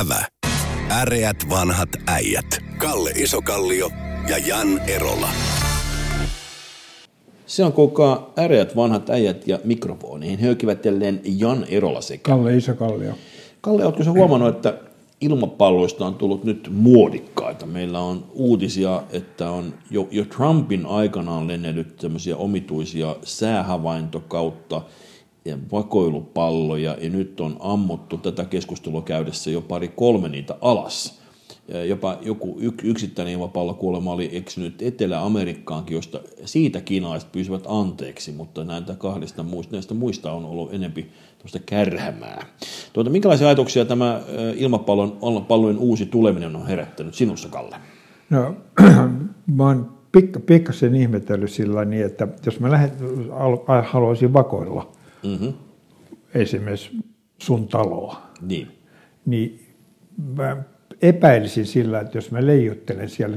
Ävä. Äreät vanhat äijät. Kalle Isokallio ja Jan Erola. Se on kuulkaa äreät vanhat äijät ja mikrofoniin höökivätellen Jan Erola sekä Kalle Isokallio. Kalle, oletko sä huomannut, että ilmapalloista on tullut nyt muodikkaita? Meillä on uutisia, että on jo Trumpin aikanaan lennellyt tämmöisiä omituisia säähavaintokautta ja vakoilupalloja, ja nyt on ammuttu tätä keskustelua käydessä jo pari-kolme niitä alas. Ja jopa joku yksittäinen ilmapallokuolema oli eksynyt Etelä-Amerikkaankin, josta siitä kiinalaiset pyysivät anteeksi, mutta näitä näistä muista on ollut enempi tuosta kärhämää. Minkälaisia ajatuksia tämä ilmapallon uusi tuleminen on herättänyt sinussa, Kalle? No, mä oon pikkasen ihmetellyt sillä niin, että jos mä haluaisin vakoilla esimerkiksi sun taloa, niin mä epäilisin sillä, että jos mä leijuttelen siellä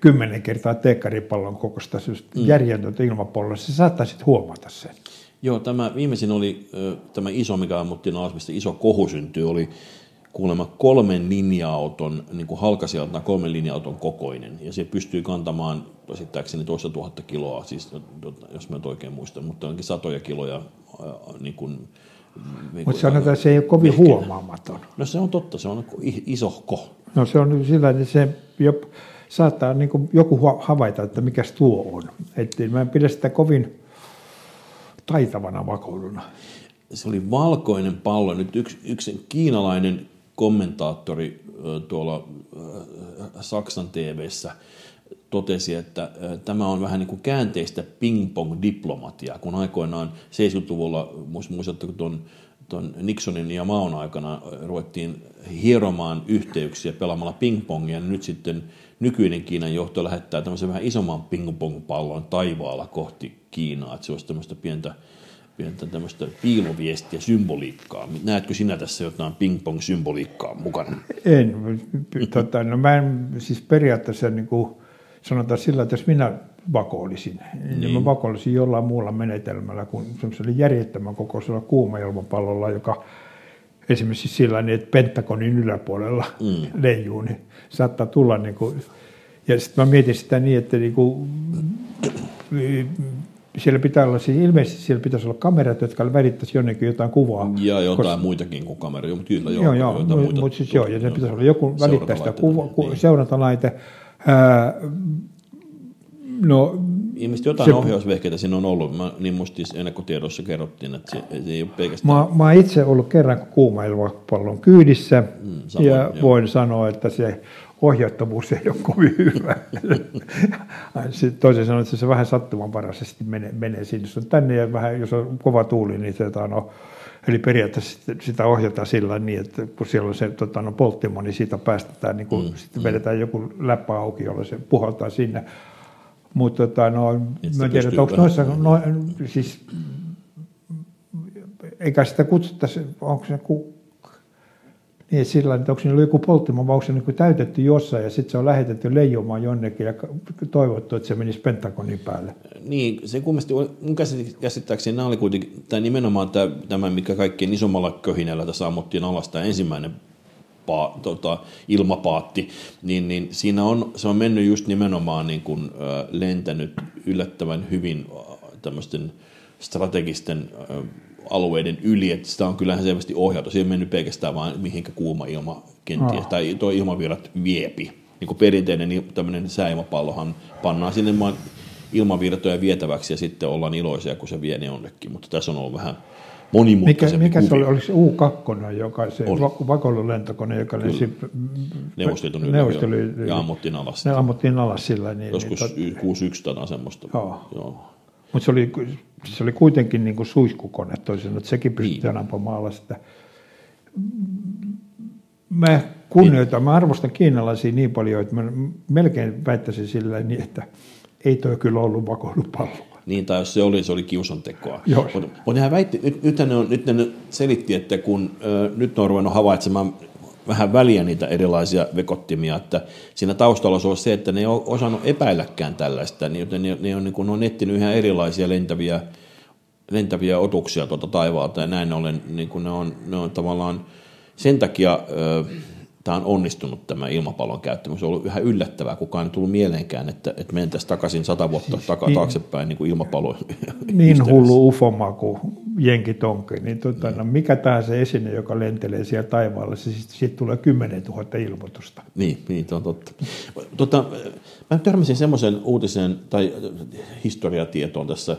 10 kertaa teekkaripallon kokosta järjetöntä ilmapalloa, sä saattaisit huomata sen. Joo, tämä viimeisin oli tämä iso, mikä ammuttiin alas, mistä iso kohu syntyi, oli kuulemma 3 linja-auton, niin kuin halkasijaltaan 3 linja-auton kokoinen, ja se pystyy kantamaan käsittääkseni 1,000 kiloa, siis jos mä oikein muistan, mutta onkin satoja kiloja niin kuin. Mutta sanotaan, että se ei ole kovin huomaamaton. No se on totta, se on isohko. No se on sillä, että se saattaa niin kuin joku havaita, että mikä tuo on. Että mä en pidä sitä kovin taitavana vakoiluna. Se oli valkoinen pallo. Nyt yksi kiinalainen kommentaattori tuolla Saksan TV:ssä totesi, että tämä on vähän niin kuin käänteistä pingpong-diplomatiaa, kun aikoinaan 70-luvulla, muistatteko tuon Nixonin ja Maon aikana, ruvettiin hieromaan yhteyksiä pelaamalla pingpongia, niin nyt sitten nykyinen Kiinan johto lähettää tämmöisen vähän isomman pingpong-pallon taivaalla kohti Kiinaa, että se olisi tämmöistä pientä tämmöistä piiloviestiä, symboliikkaa. Näetkö sinä tässä jotain pingpong-symboliikkaa mukana? En. No mä en siis periaatteessa niin kuin sanotaan sillä, että jos minä vakoilisin, niin mä vakoilisin jollain muulla menetelmällä kuin semmoisella järjettömän kokoisella kuumailmapallolla, joka esimerkiksi sillä niin, että Pentagonin yläpuolella leijuu, niin saattaa tulla niin kuin. Ja sitten mä mietin sitä niin, että niin kuin, siellä pitää olla, siis ilmeisesti siellä pitäisi olla kamerat, jotka välittäisi jonnekin jotain kuvaa. Ja jotain muitakin kuin kameroja, mutta kyllä joo, ja ne pitäisi olla joku välittää sitä seurantalaite. No, ilmeisesti jotain ohjausvehkeitä siinä on ollut. Mä, niin musta ennakkotiedossa kerrottiin, että se ei ole pelkästään. Mä oon itse ollut kerran kuumailmapallon kyydissä samoin, ja voin sanoa, että se ohjattavuus ei ole kovin hyvä. Toisin sanoen, että se vähän sattumanvaraisesti menee sinne tänne ja vähän, jos on kova tuuli, niin se jotain on. Eli periaatteessa sitä ohjataan sillä niin, että kun siellä on se polttimo, niin siitä päästetään, niin kun sitten vedetään joku läppä auki, jolla se puhaltaa sinne. Mutta mä en tiedä, onko noissa, siis eikä sitä kutsuttaisi, onko se niin sillä tavalla, että onko niillä joku polttimo, vai onko se niin täytetty jossain ja sitten se on lähetetty leijumaan jonnekin ja toivottu, että se menisi Pentagonin päälle. Niin, se kummasti, mun käsittääkseni nämä oli kuitenkin, tämä nimenomaan tämä, mikä kaikkein isommalla köhinällä tässä ammuttiin alas, tämä ensimmäinen ilmapaatti, niin siinä se on mennyt just nimenomaan niin kuin lentänyt yllättävän hyvin tämmöisten strategisten alueiden yli, että sitä on kyllähän selvästi ohjautu. Se ei mennyt pelkästään vaan mihinkä kuuma ilma kenties, tai tuo ilmavirrat viepi. Niin kuin perinteinen tämmöinen sääilmapallohan pannaan sinne ilmavirtoja vietäväksi ja sitten ollaan iloisia, kun se vie ne onnekin. Mutta tässä on ollut vähän monimutkaisempi. Mikä se oli? Oliko se U2, joka se vakoilulentokone, joka lensi Neuvostoliiton yli ja ammuttiin alas. Ne ammuttiin alas sillä. Niin, joskus 61 tai semmoista. Joo. Mutta se oli kuitenkin niinku suihkukone, toisin sanoen, että sekin pystytään ampumaan alas sitä. Mä kunnioitan, mä arvostan kiinalaisia niin paljon, että mä melkein väittäisin sillä niin, että ei toi kyllä ollut vakoilupallo. Niin, tai jos se oli kiusantekoa. Mutta hän väitti, nyt ne selitti, että kun nyt on ruvennut havaitsemaan vähän väliä niitä erilaisia vekottimia, että siinä taustalla se on se, että ne ei ole osannut epäilläkään tällaista, joten ne on etsinyt ihan erilaisia lentäviä otuksia tuolta taivaalta, ja näin ollen niin ne on tavallaan Sen takia tämä on onnistunut tämä ilmapallon käyttäminen. Se on ollut yhä yllättävää, kukaan ei tullut mieleenkään, että mentäisiin takaisin 100 vuotta taaksepäin niin kuin ilmapallon. Niin hullu ufoma kuin jenkit onkin. Niin no, mikä tahansa esine, joka lentelee siellä taivaalla, se siitä tulee 10 000 ilmoitusta. Niin on totta. Mä törmäsin semmoisen uutisen tai historiatietoon tässä,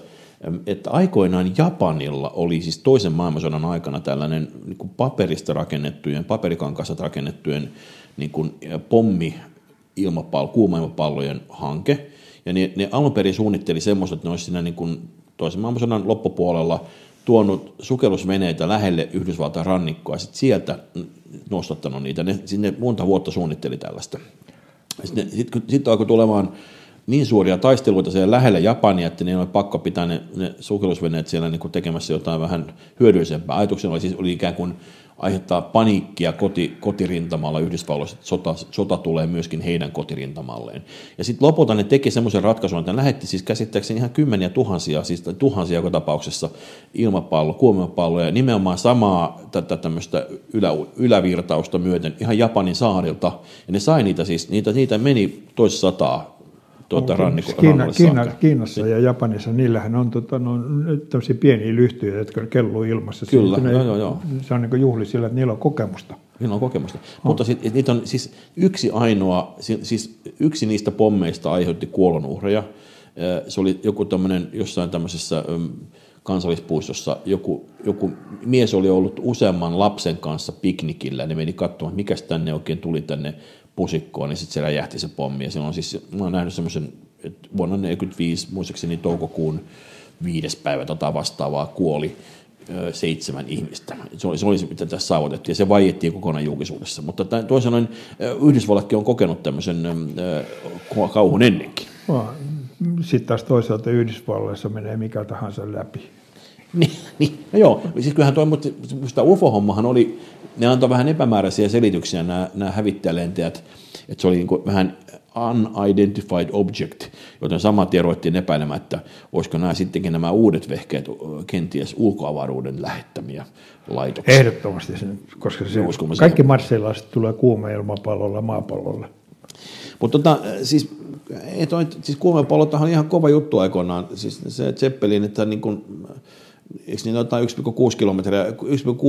että aikoinaan Japanilla oli siis toisen maailmansodan aikana tällainen niin kuin paperista rakennettujen, paperikankaasta rakennettujen niin kuin kuuma-ilmapallojen hanke. Ja ne alun perin suunnitteli semmoista, että ne olisi siinä niin kuin toisen maailmansodan loppupuolella tuonut sukellusveneitä lähelle Yhdysvaltain rannikkoa ja sitten sieltä nostattanut niitä. Ne sinne monta vuotta suunnitteli tällaista. Sitten alkoi tulemaan niin suuria taisteluita siellä lähellä Japania, että ne oli pakko pitää ne sukellusveneet siellä niin kuin tekemässä jotain vähän hyödyllisempää. Ajatuksena oli ikään kuin aiheuttaa paniikkia kotirintamalla Yhdysvalloissa, että sota tulee myöskin heidän kotirintamalleen. Ja sitten lopulta ne teki semmoisen ratkaisun, että ne lähetti siis käsittääkseni ihan 10 000, siis tuhansia joka tapauksessa kuumapalloja, nimenomaan samaa tämmöistä ylävirtausta myöten ihan Japanin saarilta. Ja ne sai niitä siis, niitä meni toissataa. Kiinassa ja Japanissa, niillähän on tämmöisiä pieniä lyhtyjä, jotka kelluu ilmassa. Kyllä, joo. Se on niin juhli sillä, että niillä on kokemusta. Mutta niitä on siis yksi niistä pommeista aiheutti kuolonuhreja. Se oli joku tämmöinen jossain tämmöisessä kansallispuistossa, joku mies oli ollut useamman lapsen kanssa piknikillä, ja ne meni katsomaan, mikä tänne oikein tuli tänne pusikkoon, niin sitten se räjähti se pommi. Ja silloin siis, mä oon nähnyt semmoisen, että vuonna 1945, muistaakseni toukokuun 5. päivä tätä vastaavaa, kuoli 7 ihmistä. Se oli se, mitä tässä saavutettiin, ja se vaiettiin kokonaan julkisuudessa. Mutta toisaalta Yhdysvallatkin on kokenut tämmöisen kauhun ennenkin. Sitten taas toisaalta Yhdysvalloissa menee mikä tahansa läpi. Joo, siis kyllähän toi, mutta tämä UFO-hommahan oli, ne antoi vähän epämääräisiä selityksiä nämä hävittäjälentäjät, että se oli niin kuin vähän unidentified object, joten saman tien ruvettiin epäilemään, että olisiko nämä sittenkin nämä uudet vehkeet kenties ulkoavaruuden lähettämiä laitoksia. Ehdottomasti, koska se kaikki marsilaiset tulee kuuma ilmapallolla maapallolla. Mutta siis kuumapallotahan on ihan kova juttu aikoinaan, siis se Zeppelin, että niin kuin, eikö niitä jotain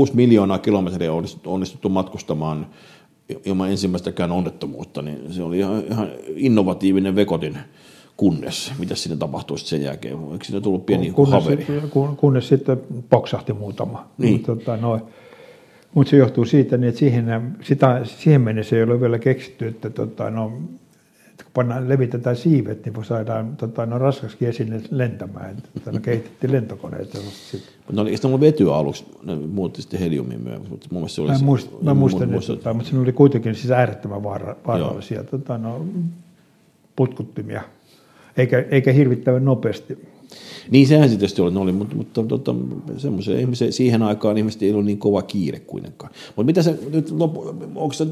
1,6 miljoonaa kilometriä onnistuttu matkustamaan ilman ensimmäistäkään onnettomuutta, niin se oli ihan innovatiivinen vekotin, kunnes mitä siinä tapahtui sen jälkeen. Eikö siinä tullut pieni haveri? Kunnes sitten poksahti muutama. Niin. Mutta se johtuu siitä, että siihen mennessä ei ole vielä keksitty, että kun levitetään siivet, niin saadaan raskaskin esine lentämään. Kehitettiin lentokoneita. No oliko tämä vetyä aluksi? Ne muutti sitten heliumiin myöhemmin. Mä muistan, mutta siinä oli kuitenkin siis äärettömän vaarallisia putkuttimia, eikä hirvittävän nopeasti. Niin sehän se tietysti oli, mutta semmoisen ihmisen, siihen aikaan ihmiset ei ollut niin kova kiire kuitenkaan. Mutta mitä se nyt, onko se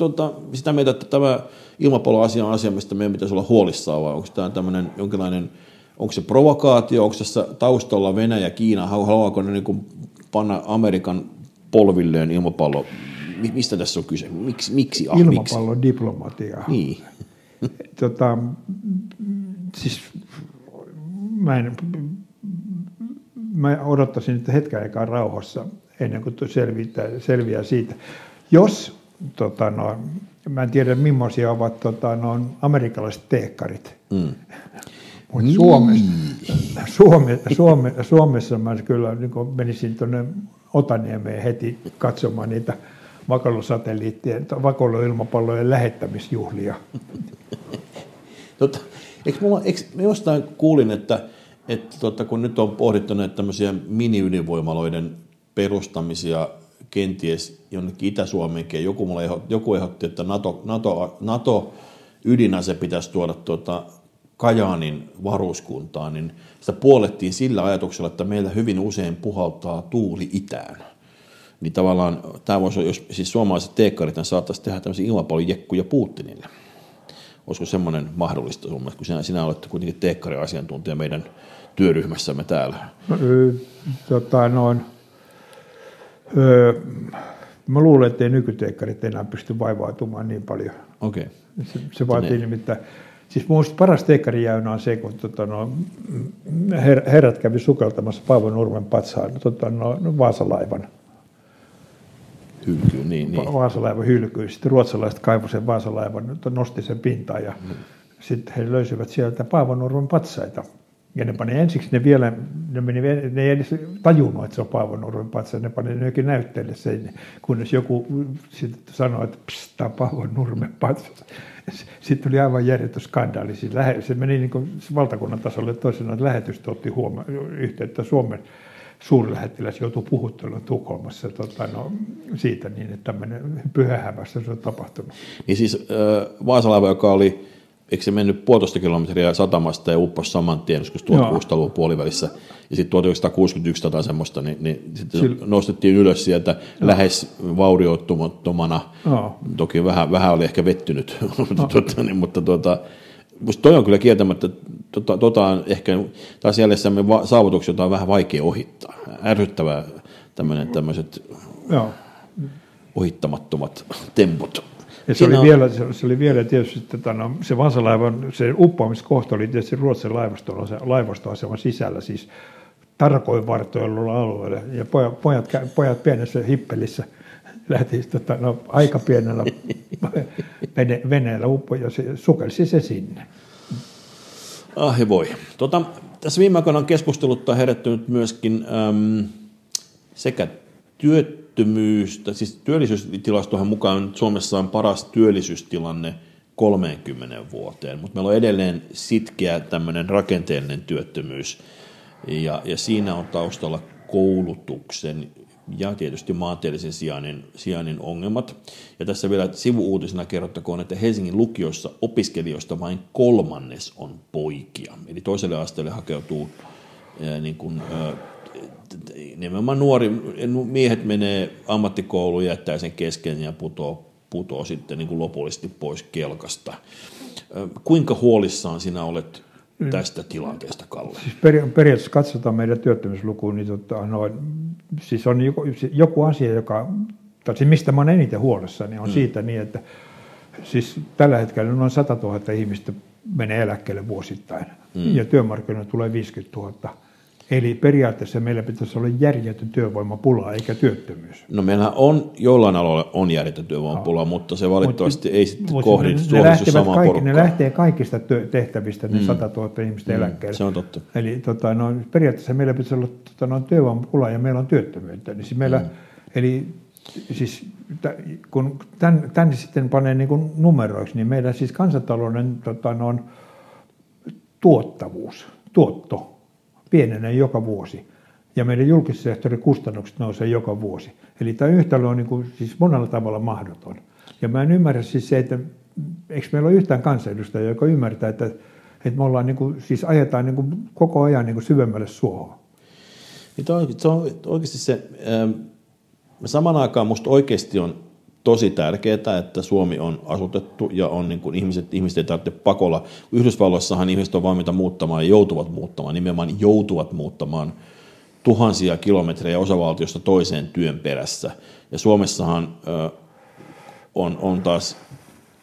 sitä mieltä, että tämä ilmapalloasia on asia, mistä meidän pitäisi olla huolissaan, vai onko tämä tämmöinen jonkinlainen, onko se provokaatio, onko tässä taustalla Venäjä, Kiina, haluaako ne niin kuin panna Amerikan polvilleen ilmapallo, mistä tässä on kyse, miksi? Ilmapallodiplomatiaa. Niin. Siis Mä odottaisin, että hetken aikaa rauhassa, ennen kuin selviää siitä. Jos, mä en tiedä, millaisia ovat amerikkalaiset teekkarit. Mm. Mutta Suomessa mä kyllä niin menisin tuonne Otaniemeen heti katsomaan niitä vakoiluilmapallojen lähettämisjuhlia. Eikö mä jostain kuulin, että kun nyt on pohdittu näitä tämmöisiä mini-ydinvoimaloiden perustamisia kenties jonnekin Itä-Suomeenkin, joku ehdotti, että NATO-ydinase pitäisi tuoda Kajaanin varuskuntaan, niin sitä puolettiin sillä ajatuksella, että meillä hyvin usein puhaltaa tuuli itään. Niin tavallaan tämä voisi, jos siis suomalaiset teekkarit saattaisi tehdä tämmöisiä ilmapallojekkuja Putinille. Olisiko semmoinen mahdollista sun mielestä, kun sinä olet kuitenkin teekkariasiantuntija meidän työryhmässämme täällä? Mä luulen, että ei nykyteekkarit enää pysty vaivautumaan niin paljon. Okei. Se vaatii nimittäin. Siis mun paras teekkarijäynä on se, kun herrat kävi sukeltamassa Paavo Nurmen patsaan Vaasalaivan. Hylkyy, niin. Vaasalaiva hylkyi. Sitten ruotsalaiset kaivoi sen Vaasalaivan, nosti sen pintaan ja sitten he löysivät sieltä Paavo Nurmen patsaita. Ja ne pani ensiksi, ne ei edes tajunnut, että se on Paavo Nurmen patsa, ne pani ne jokin näytteelle sen, kunnes joku sitten sanoi, että psst, tämä on Paavo Nurmen patsa. Sitten tuli aivan järjetön skandaali. Se meni niin kuin valtakunnan tasolle toisenaan, että lähetystö otti yhteyttä Suomen suurlähettiläs joutui puhutteluun Tukholmassa siitä, niin että tämmöinen pyhähämässä se on tapahtunut. Niin siis Vaasalaiva, joka oli, eikö se mennyt 1,5 kilometriä satamasta ja upposi saman tien, joskus 1600-luvun puolivälissä, ja sitten 1961 tai semmoista, niin sitten nostettiin ylös sieltä lähes vaurioittumattomana. Toki vähän oli ehkä vettynyt, mutta musta toi on kyllä kieltämättä, ehkä taas jäljessämme saavutuksia, jota on vähän vaikea ohittaa. Ärsyttävää tämmöiset ohittamattomat tempot. Ja se oli vielä tietysti, että se Vaasalaivan, se uppoamiskohta oli tietysti Ruotsin laivastoaseman sisällä, siis tarkoin vartoilulla alueella. Ja pojat pienessä hippelissä lähti aika pienellä veneellä uppo, ja se sukelsi se sinne. Ah, voi. Tässä viime aikoina on keskustelutta herättynyt myöskin sekä työllisyystilastoihin mukaan Suomessa on paras työllisyystilanne 30 vuoteen, mutta meillä on edelleen sitkeä tämmöinen rakenteellinen työttömyys, ja siinä on taustalla koulutuksen ja tietysti maantieteellisen sijainnin ongelmat. Ja tässä vielä sivu-uutisena kerrottakoon, että Helsingin lukiossa opiskelijoista vain 1/3 on poikia. Eli toiselle asteelle hakeutuu nimenomaan miehet menee ammattikouluun, jättää sen kesken ja putoaa sitten lopullisesti pois kelkasta. Kuinka huolissaan sinä olet tästä tilanteesta, Kalle? Siis periaatteessa katsotaan meidän työttömyyslukuun, niin siis on joku asia, mistä mä olen eniten huolissani, on siitä niin, että siis tällä hetkellä noin 100 000 ihmistä menee eläkkeelle vuosittain, ja työmarkkinoilla tulee 50 000. Eli periaatteessa meillä pitäisi olla järjetön työvoimapula eikä työttömyys. No meillä on jollain alalla on järjetön työvoimapula, mutta se valitettavasti ei sitten kohdistu Suomessa samaan porukkaan. Ne lähtee kaikista tehtävistä ne 100 000 ihmistä eläkkeelle. Se on totta. Eli periaatteessa meillä pitäisi olla työvoimapula ja meillä on työttömyyttä. Niin siis meillä, eli siis, kun tämän sitten panee niin kuin numeroiksi, niin meidän siis kansantalouden tuotto pienenee joka vuosi, ja meidän julkissektorin kustannukset nousee joka vuosi. Eli tämä yhtälö on niin kuin, siis monella tavalla mahdoton. Ja mä en ymmärrä siis se, että eikö meillä ole yhtään kansanedustajia, joka ymmärtää, että me ollaan niin kuin, siis ajetaan niin kuin koko ajan niin kuin syvemmälle suohon. Se on oikeasti se, samaan aikaan musta oikeasti on tosi tärkeää, että Suomi on asutettu ja on niin kuin ihmiset ei tarvitse pakolla. Yhdysvalloissahan ihmiset on valmiita muuttamaan ja joutuvat muuttamaan, nimenomaan joutuvat muuttamaan tuhansia kilometrejä osavaltiosta toiseen työn perässä. Ja Suomessahan on taas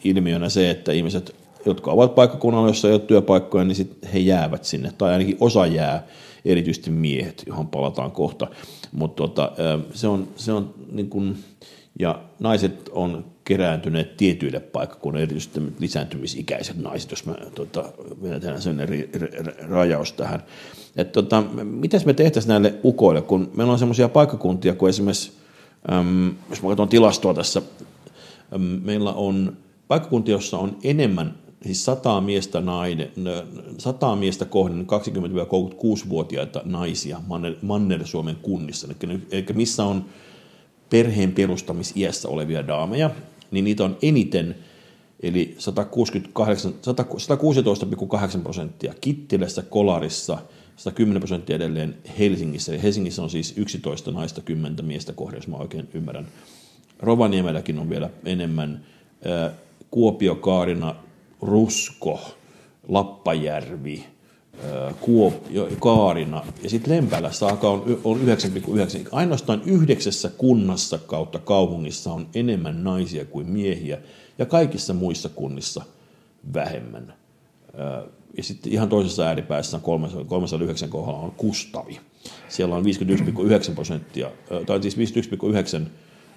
ilmiönä se, että ihmiset, jotka ovat paikkakunnalla, jossa ei ole työpaikkoja, niin sitten he jäävät sinne, tai ainakin osa jää, erityisesti miehet, johon palataan kohta. Mutta se on niin kuin, ja naiset on kerääntyneet tietyille paikkakunnille, erityisesti lisääntymisikäiset naiset, jos me vielä tehdään sellainen rajaus tähän. Mitäs me tehtäisiin näille ukoille, kun meillä on sellaisia paikkakuntia, kun esimerkiksi, jos mä katson tilastoa tässä, meillä on paikkakuntia, jossa on enemmän, siis 100 miestä kohden 20-36-vuotiaita naisia Manner-Suomen kunnissa, eli missä on perheen perustamisiässä olevia daameja, niin niitä on eniten, eli 116,8% Kittilässä, Kolarissa, 110% edelleen Helsingissä. Eli Helsingissä on siis 11 naista 10 miestä kohden, jos mä oikein ymmärrän. Rovaniemelläkin on vielä enemmän. Kuopio, Kaarina, Rusko, Lappajärvi, Kuopio, Kaarina ja sitten Lempälästä alkaa on 9,9. Ainoastaan 9 kunnassa kautta kaupungissa on enemmän naisia kuin miehiä ja kaikissa muissa kunnissa vähemmän. Ja sitten ihan toisessa ääripäässä 309 kohdalla on Kustavi. Siellä on 51,9%, tai siis 51,9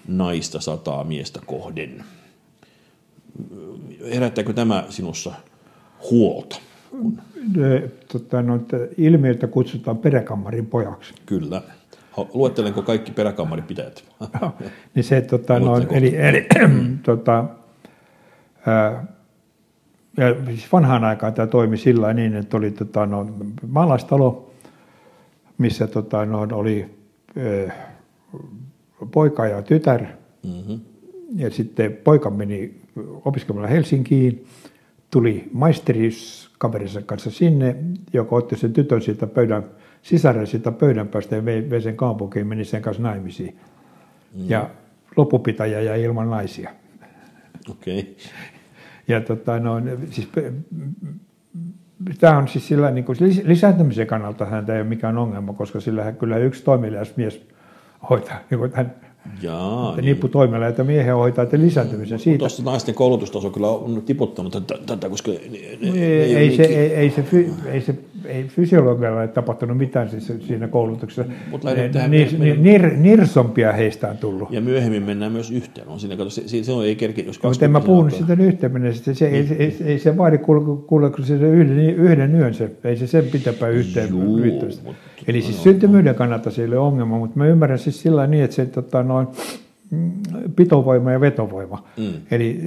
naista 100 miestä kohden. Herättääkö tämä sinussa huolta? Ilmiötä kutsutaan peräkammarin pojaksi. Kyllä. Luettelenko kaikki peräkammarin pitäjät? Niin se, vanhaan aikaan tämä toimi sillä niin, että oli maalaistalo, missä oli poika ja tytär, ja sitten poika meni opiskelemaan Helsinkiin, tuli maisterikaverinsa kanssa sinne, joka otti sen tytön siitä sisaren siitä pöydän päästä ja vei sen kaupunkiin, meni sen kanssa naimisiin. Ja loppupitäjä jäi ilman naisia. Okei. Ja tämä on siis sillä niin lisääntymisen kannalta tämä ei ole mikään ongelma, koska sillähän kyllä yksi toimelias mies hoitaa niin tämän nipputoimella, että miehen hoitaa tämän lisääntymisen siitä. Tuosta naisten koulutustaso kyllä on tiputtanut tätä, koska ei fysiologialla ole tapahtunut mitään siis siinä koulutuksessa. Nirsompia heistä on tullut. Ja myöhemmin mennään myös yhteen. On siinä, se on ei kerkeä, jos mutta en mä puhunut sitä yhteen mennessä. Ei se vaadi kuuleeko se yhden yön. Ei se sen pitäpä yhteen. Eli siis syntyvyyden kannalta se ei ole ongelma, mutta mä ymmärrän siis sillä niin, että se pitovoima ja vetovoima. Eli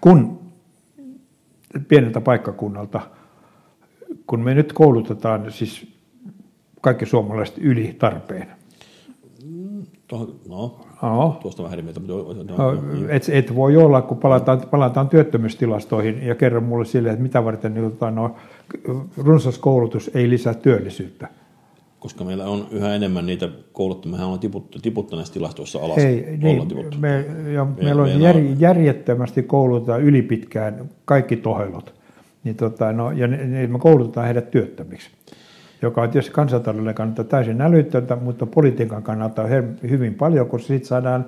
kun pieneltä paikkakunnalta, kun me nyt koulutetaan siis kaikki suomalaiset yli tarpeen. Tuosta vähän eri mieltä. Et voi olla, kun palataan työttömyystilastoihin ja kerro mulle silleen, että mitä varten runsas koulutus ei lisää työllisyyttä. Koska meillä on yhä enemmän niitä kouluttamia, mehän on tiputtu näissä tilastoissa alas. Meillä on järjettömästi koulutetaan ylipitkään kaikki tohelot. Niin ja me koulutetaan heidät työttömiksi, joka on tietysti kansantalouden kannalta täysin älytöntä, mutta politiikan kannalta hyvin paljon, koska siitä saadaan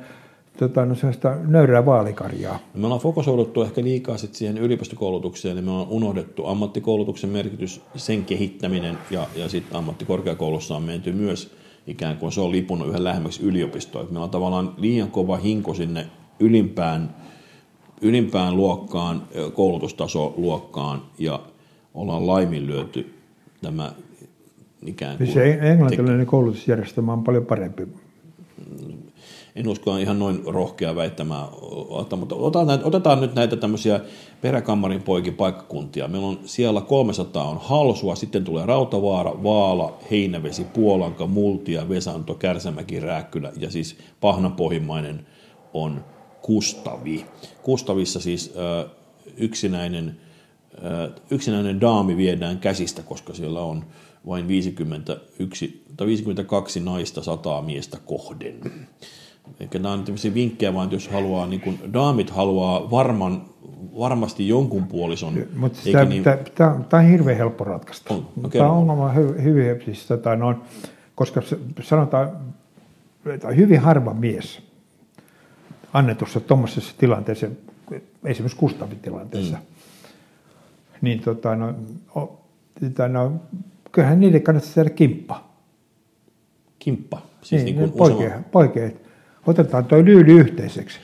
sellaista nöyrää vaalikarjaa. Me ollaan fokusoiduttu ehkä liikaa sit siihen yliopistokoulutukseen, niin me on unohdettu ammattikoulutuksen merkitys, sen kehittäminen ja sitten ammattikorkeakoulussa on menty myös ikään kuin se on lipunut yhä lähemmäksi yliopistoa. Meillä on tavallaan liian kova hinko sinne ylimpään luokkaan, koulutustasoluokkaan, ja ollaan laiminlyöty tämä ikään kuin... Se englantilainen koulutusjärjestelmä on paljon parempi. En usko ihan noin rohkea väittämään, mutta otetaan nyt näitä tämmöisiä peräkammarin poikin paikkakuntia. Meillä on siellä 300 on Halsua, sitten tulee Rautavaara, Vaala, Heinävesi, Puolanka, Multia, Vesanto, Kärsämäki, Rääkkylä ja siis pahnanpohjimmainen on Kustavi. Kustavissa siis yksinäinen daami viedään käsistä, koska siellä on vain 51 tai 52 naista 100 miestä kohden. Eikä nämä on tämmöisiä vinkkejä, vaan jos haluaa, niin kuin daamit haluaa varmasti jonkun puolison. Mutta tämä on hirveän helppo ratkaista. Tämä ongelma on hyvin, siis, koska sanotaan, että hyvin harva mies annetussa tuommoisessa tilanteessa, esimerkiksi Kustavin tilanteessa, niin kyllähän niiden kannattaisi tehdä kimppa. Kimppa? Siis niin, poikeet. Otetaan tuo lyyli yhteiseksi.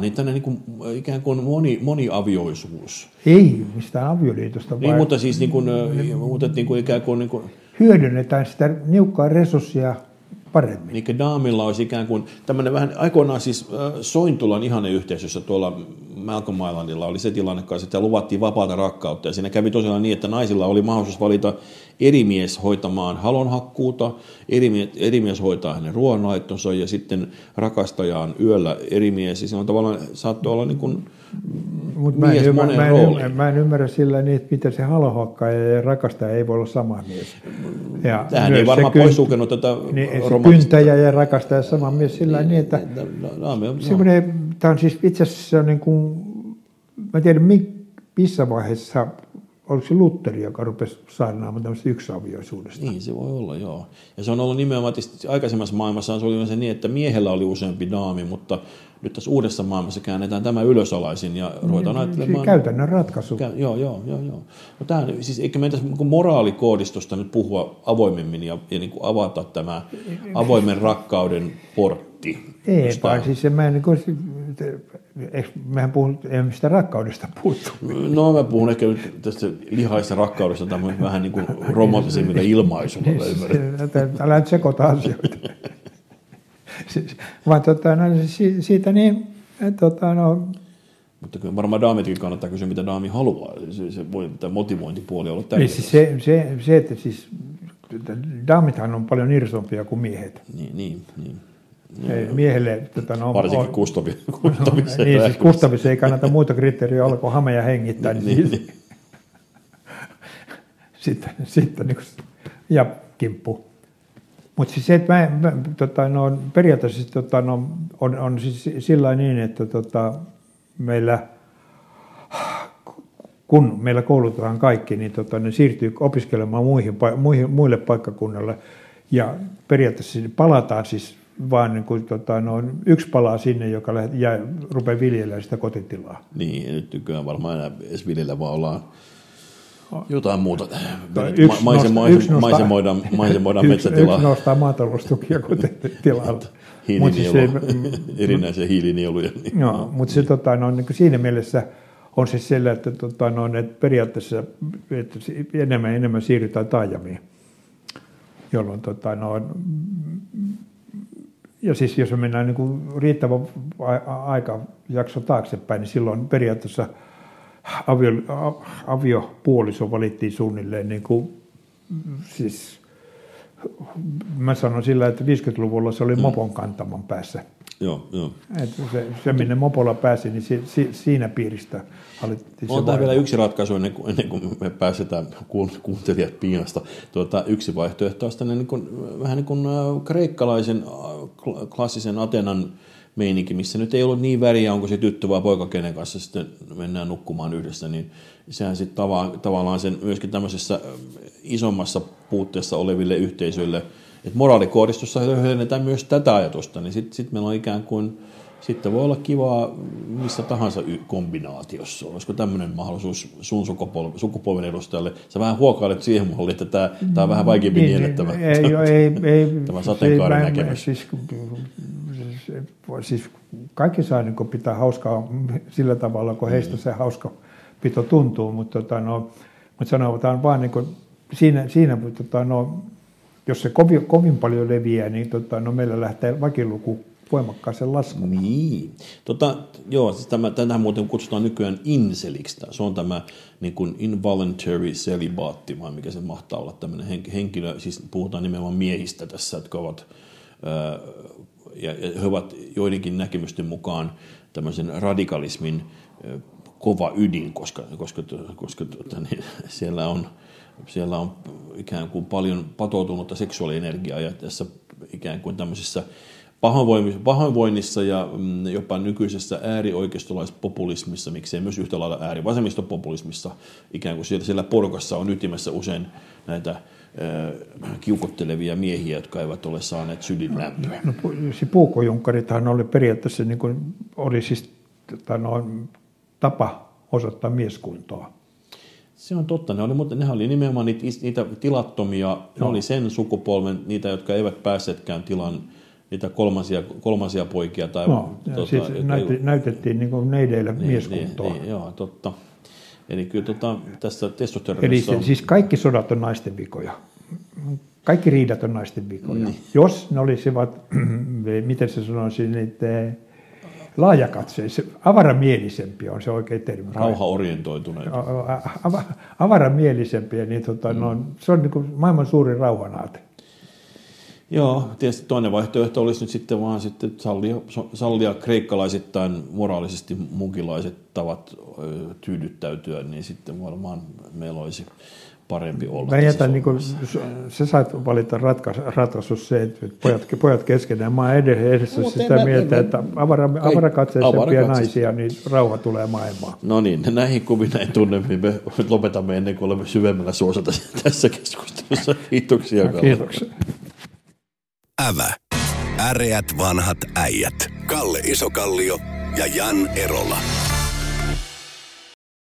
Niin tämmöinen niin ikään kuin moniavioisuus. Ei mistään avioliitosta. Niin, mutta siis ikään kuin... hyödynnetään sitä niukkaa resurssia paremmin. Eli daamilla olisi ikään kuin tämmöinen vähän, aikoinaan siis Sointulan ihane yhteisössä tuolla Malcolm Islandilla oli se tilanne kanssa, että luvattiin vapaata rakkautta ja siinä kävi tosiaan niin, että naisilla oli mahdollisuus valita eri mies hoitamaan halonhakkuuta, eri mies hoitaa hänen ruoanlaittonsa ja sitten rakastajaan yöllä eri mies. Ja siinä on tavallaan, saattoi olla niin kuin mies monen rooliin. Mä en ymmärrä sillä niin, että miten se halonhakkaaja ja rakastaja ei voi olla sama mies. Ja tähän ei varmaan poissulkenut tätä romanttista. Kyntäjä ja rakastaja sama mies sillä niin, että tämä on siis itse asiassa niin kuin, mä tiedän missä vaiheessa oliko se Lutteri, joka rupesi saarnaamaan tämmöistä yksavioisuudesta? Niin, se voi olla, joo. Ja se on ollut nimenomaan, aikaisemmassa maailmassa se oli niin, että miehellä oli useampi daami, mutta nyt tässä uudessa maailmassa käännetään tämä ylösalaisin ja ruvetaan ajattelemaan... Käytännön ratkaisu. Joo. No tämähän, siis eikö meidän tässä moraalikoodistosta nyt puhua avoimemmin ja niin kuin avata tämä avoimen rakkauden portti? Ei, just vaan tämä. Siis en mä niin kuin... Mehän emme sitä rakkaudesta puhuttu. No mä puhun ehkä tästä lihaista rakkaudesta tämmöinen vähän niin kuin romanttisemmilta ilmaisulla. Älä nyt sekoita asioita. Vaan siitä niin... Mutta kyllä varmaan daamitkin kannattaa kysyä, mitä daami haluaa. Se voi tämä motivointipuoli olla tärkeä. Se, että siis daamithan on paljon irsompia kuin miehet. Niin. Miehelle, varsinkin Kustavi. Niin, siis Kustavissa ei kannata muita kriteeriä olla kuin hame ja hengittää. Niin. Sitten niin kuin, ja kimppu. Mutta siis se, että periaatteessa on siis sillä niin, että kun meillä koulutetaan kaikki, niin ne siirtyy opiskelemaan muille paikkakunnalle. Ja periaatteessa palataan siis vaan niin kuin, yksi palaa sinne, joka rupeaa viljelemään sitä kotitilaa. Niin, ja nyt nykyään varmaan enää edes viljellä, vaan ollaan jotain muuta. Maisemoidaan metsätilaa. Yksi nostaa maataloustukia kotitilalla. Erinäisiä hiilinieluja. Joo, mutta se, niin kuin siinä mielessä on se sillä, että, että periaatteessa että enemmän ja enemmän siirrytään taajamiin, jolloin... Ja siis jos me mennään niin kuin riittävä aikajakso taaksepäin, niin silloin periaatteessa aviopuoliso valittiin suunnilleen, niin kuin, siis mä sanon sillä, että 50-luvulla se oli mopon kantaman päässä. Joo. Se minne mopolla pääsi, niin siinä piiristä hallittiin. On tämä vielä yksi ratkaisu ennen kuin me pääsetään kuuntelijat piinasta. Yksi vaihtoehto on vähän niin kuin kreikkalaisen klassisen Atenan meininki, missä nyt ei ollut niin väriä, onko se tyttö vai poika, kenen kanssa sitten mennään nukkumaan yhdessä, niin sehän sitten tavallaan sen myöskin tämmöisessä isommassa puutteessa oleville yhteisöille, että moraalikoodistossa höllennetään myös tätä ajatusta, niin sitten meillä on ikään kuin, sitten voi olla kivaa missä tahansa kombinaatiossa. Olisiko tämmöinen mahdollisuus sun sukupolven edustajalle? Sä vähän huokailet siihen mulle, että tämä on vähän vaikeampi niellettävä. Tämä sateenkaaren näkemys. Siis kaikki saa niin pitää hauskaa sillä tavalla, kun heistä se hauska pito tuntuu, mutta sanotaan vaan niin siinä jos se kovin paljon leviää, niin meillä lähtee vakiluku voimakkaaseen laskuun. Niin. Siis tämähän muuten kutsutaan nykyään inseliksi. Se on tämä niin kuin involuntary celibaatti, vai mikä se mahtaa olla, tämmöinen henkilö, siis puhutaan nimenomaan miehistä tässä, jotka ovat, ja he ovat joidenkin näkemysten mukaan tämmöisen radikalismin kova ydin, koska siellä on ikään kuin paljon patoutunutta seksuaalienergiaa, ja tässä ikään kuin tämmöisessä pahoinvoinnissa ja jopa nykyisessä äärioikeistolaispopulismissa, miksei myös yhtä lailla äärivasemmistopopulismissa, ikään kuin siellä porukassa on ytimessä usein näitä kiukottelevia miehiä, jotka eivät ole saaneet sydin lämpöä. Puukojunkkarithan oli periaatteessa niin kuin, oli siis, tapa osoittaa mieskuntoa. Se on totta. Nehän oli nimenomaan niitä tilattomia, ne oli sen sukupolven, niitä, jotka eivät päässeetkään tilan, niitä kolmansia poikia. Tai, siis näytettiin niin kuin neideillä mieskuntoa. Joo, totta. Eli kyllä tässä testosteronissa on... Siis kaikki sodat on naisten vikoja. Kaikki riidat on naisten vikoja. Niin. Jos ne olisivat, miten se sanoisin, että... Laajakatseisia, avaramielisempiä on se oikein termi. Rauhaorientoituneita. Avaramielisempiä, niin se on niin kuin maailman suurin rauhanaate. Joo, tietysti toinen vaihtoehto olisi nyt sitten vaan sitten sallia kreikkalaisittain moraalisesti munkilaiset tavat tyydyttäytyä, niin sitten varmaan meillä olisi parempi olla. Sä saat valita ratkaisus se, että pojat keskenään. Mä oon edessä sitä mieltä, että avarakatseisempia naisia, niin rauha tulee maailmaan. No niin, näihin kuvina ei tunne, niin me lopetamme ennen kuin olemme syvemmällä suossa tässä keskustelussa. Kiitoksia. Kiitoksia. Ävä. Äreät vanhat äijät. Kalle Isokallio ja Jan Erola.